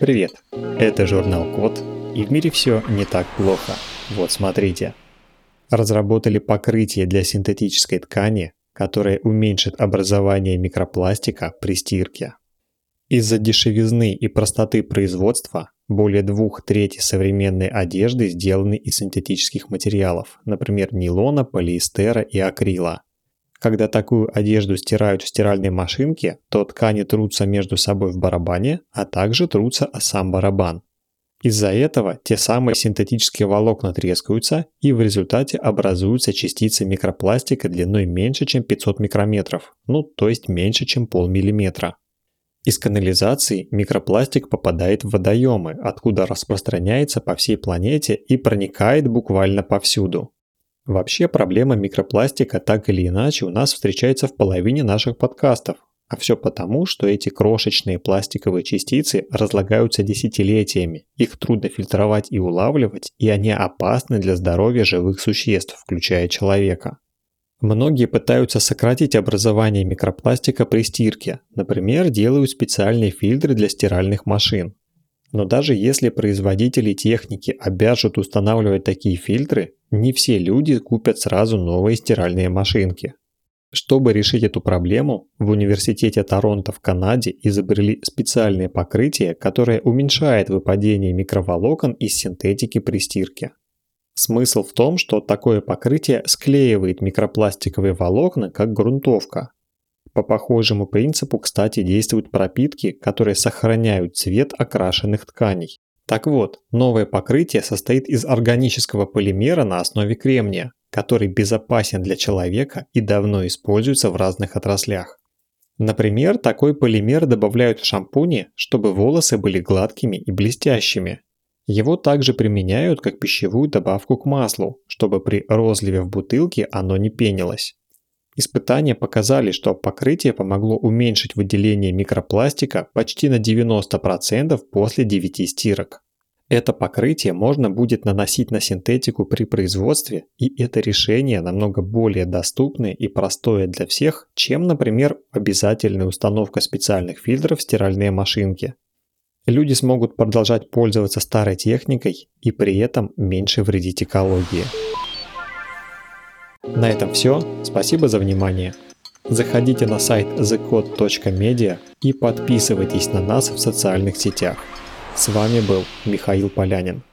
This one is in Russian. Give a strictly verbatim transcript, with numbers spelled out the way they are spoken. Привет, это журнал КОД, и в мире все не так плохо. Вот смотрите. Разработали покрытие для синтетической ткани, которое уменьшит образование микропластика при стирке. Из-за дешевизны и простоты производства более двух третей современной одежды сделаны из синтетических материалов, например, нейлона, полиэстера и акрила. Когда такую одежду стирают в стиральной машинке, то ткани трутся между собой в барабане, а также трутся о сам барабан. Из-за этого те самые синтетические волокна трескаются, и в результате образуются частицы микропластика длиной меньше, чем пятьсот микрометров, ну то есть меньше, чем полмиллиметра. Из канализации микропластик попадает в водоемы, откуда распространяется по всей планете и проникает буквально повсюду. Вообще проблема микропластика так или иначе у нас встречается в половине наших подкастов, а все потому, что эти крошечные пластиковые частицы разлагаются десятилетиями, их трудно фильтровать и улавливать, и они опасны для здоровья живых существ, включая человека. Многие пытаются сократить образование микропластика при стирке, например, делают специальные фильтры для стиральных машин. Но даже если производители техники обяжут устанавливать такие фильтры, не все люди купят сразу новые стиральные машинки. Чтобы решить эту проблему, в Университете Торонто в Канаде изобрели специальное покрытие, которое уменьшает выпадение микроволокон из синтетики при стирке. Смысл в том, что такое покрытие склеивает микропластиковые волокна, как грунтовка. По похожему принципу, кстати, действуют пропитки, которые сохраняют цвет окрашенных тканей. Так вот, новое покрытие состоит из органического полимера на основе кремния, который безопасен для человека и давно используется в разных отраслях. Например, такой полимер добавляют в шампуни, чтобы волосы были гладкими и блестящими. Его также применяют как пищевую добавку к маслу, чтобы при розливе в бутылке оно не пенилось. Испытания показали, что покрытие помогло уменьшить выделение микропластика почти на девяносто процентов после девяти стирок. Это покрытие можно будет наносить на синтетику при производстве, и это решение намного более доступное и простое для всех, чем, например, обязательная установка специальных фильтров в стиральные машинки. Люди смогут продолжать пользоваться старой техникой и при этом меньше вредить экологии. На этом все. Спасибо за внимание. Заходите на сайт зэ код точка медиа и подписывайтесь на нас в социальных сетях. С вами был Михаил Полянин.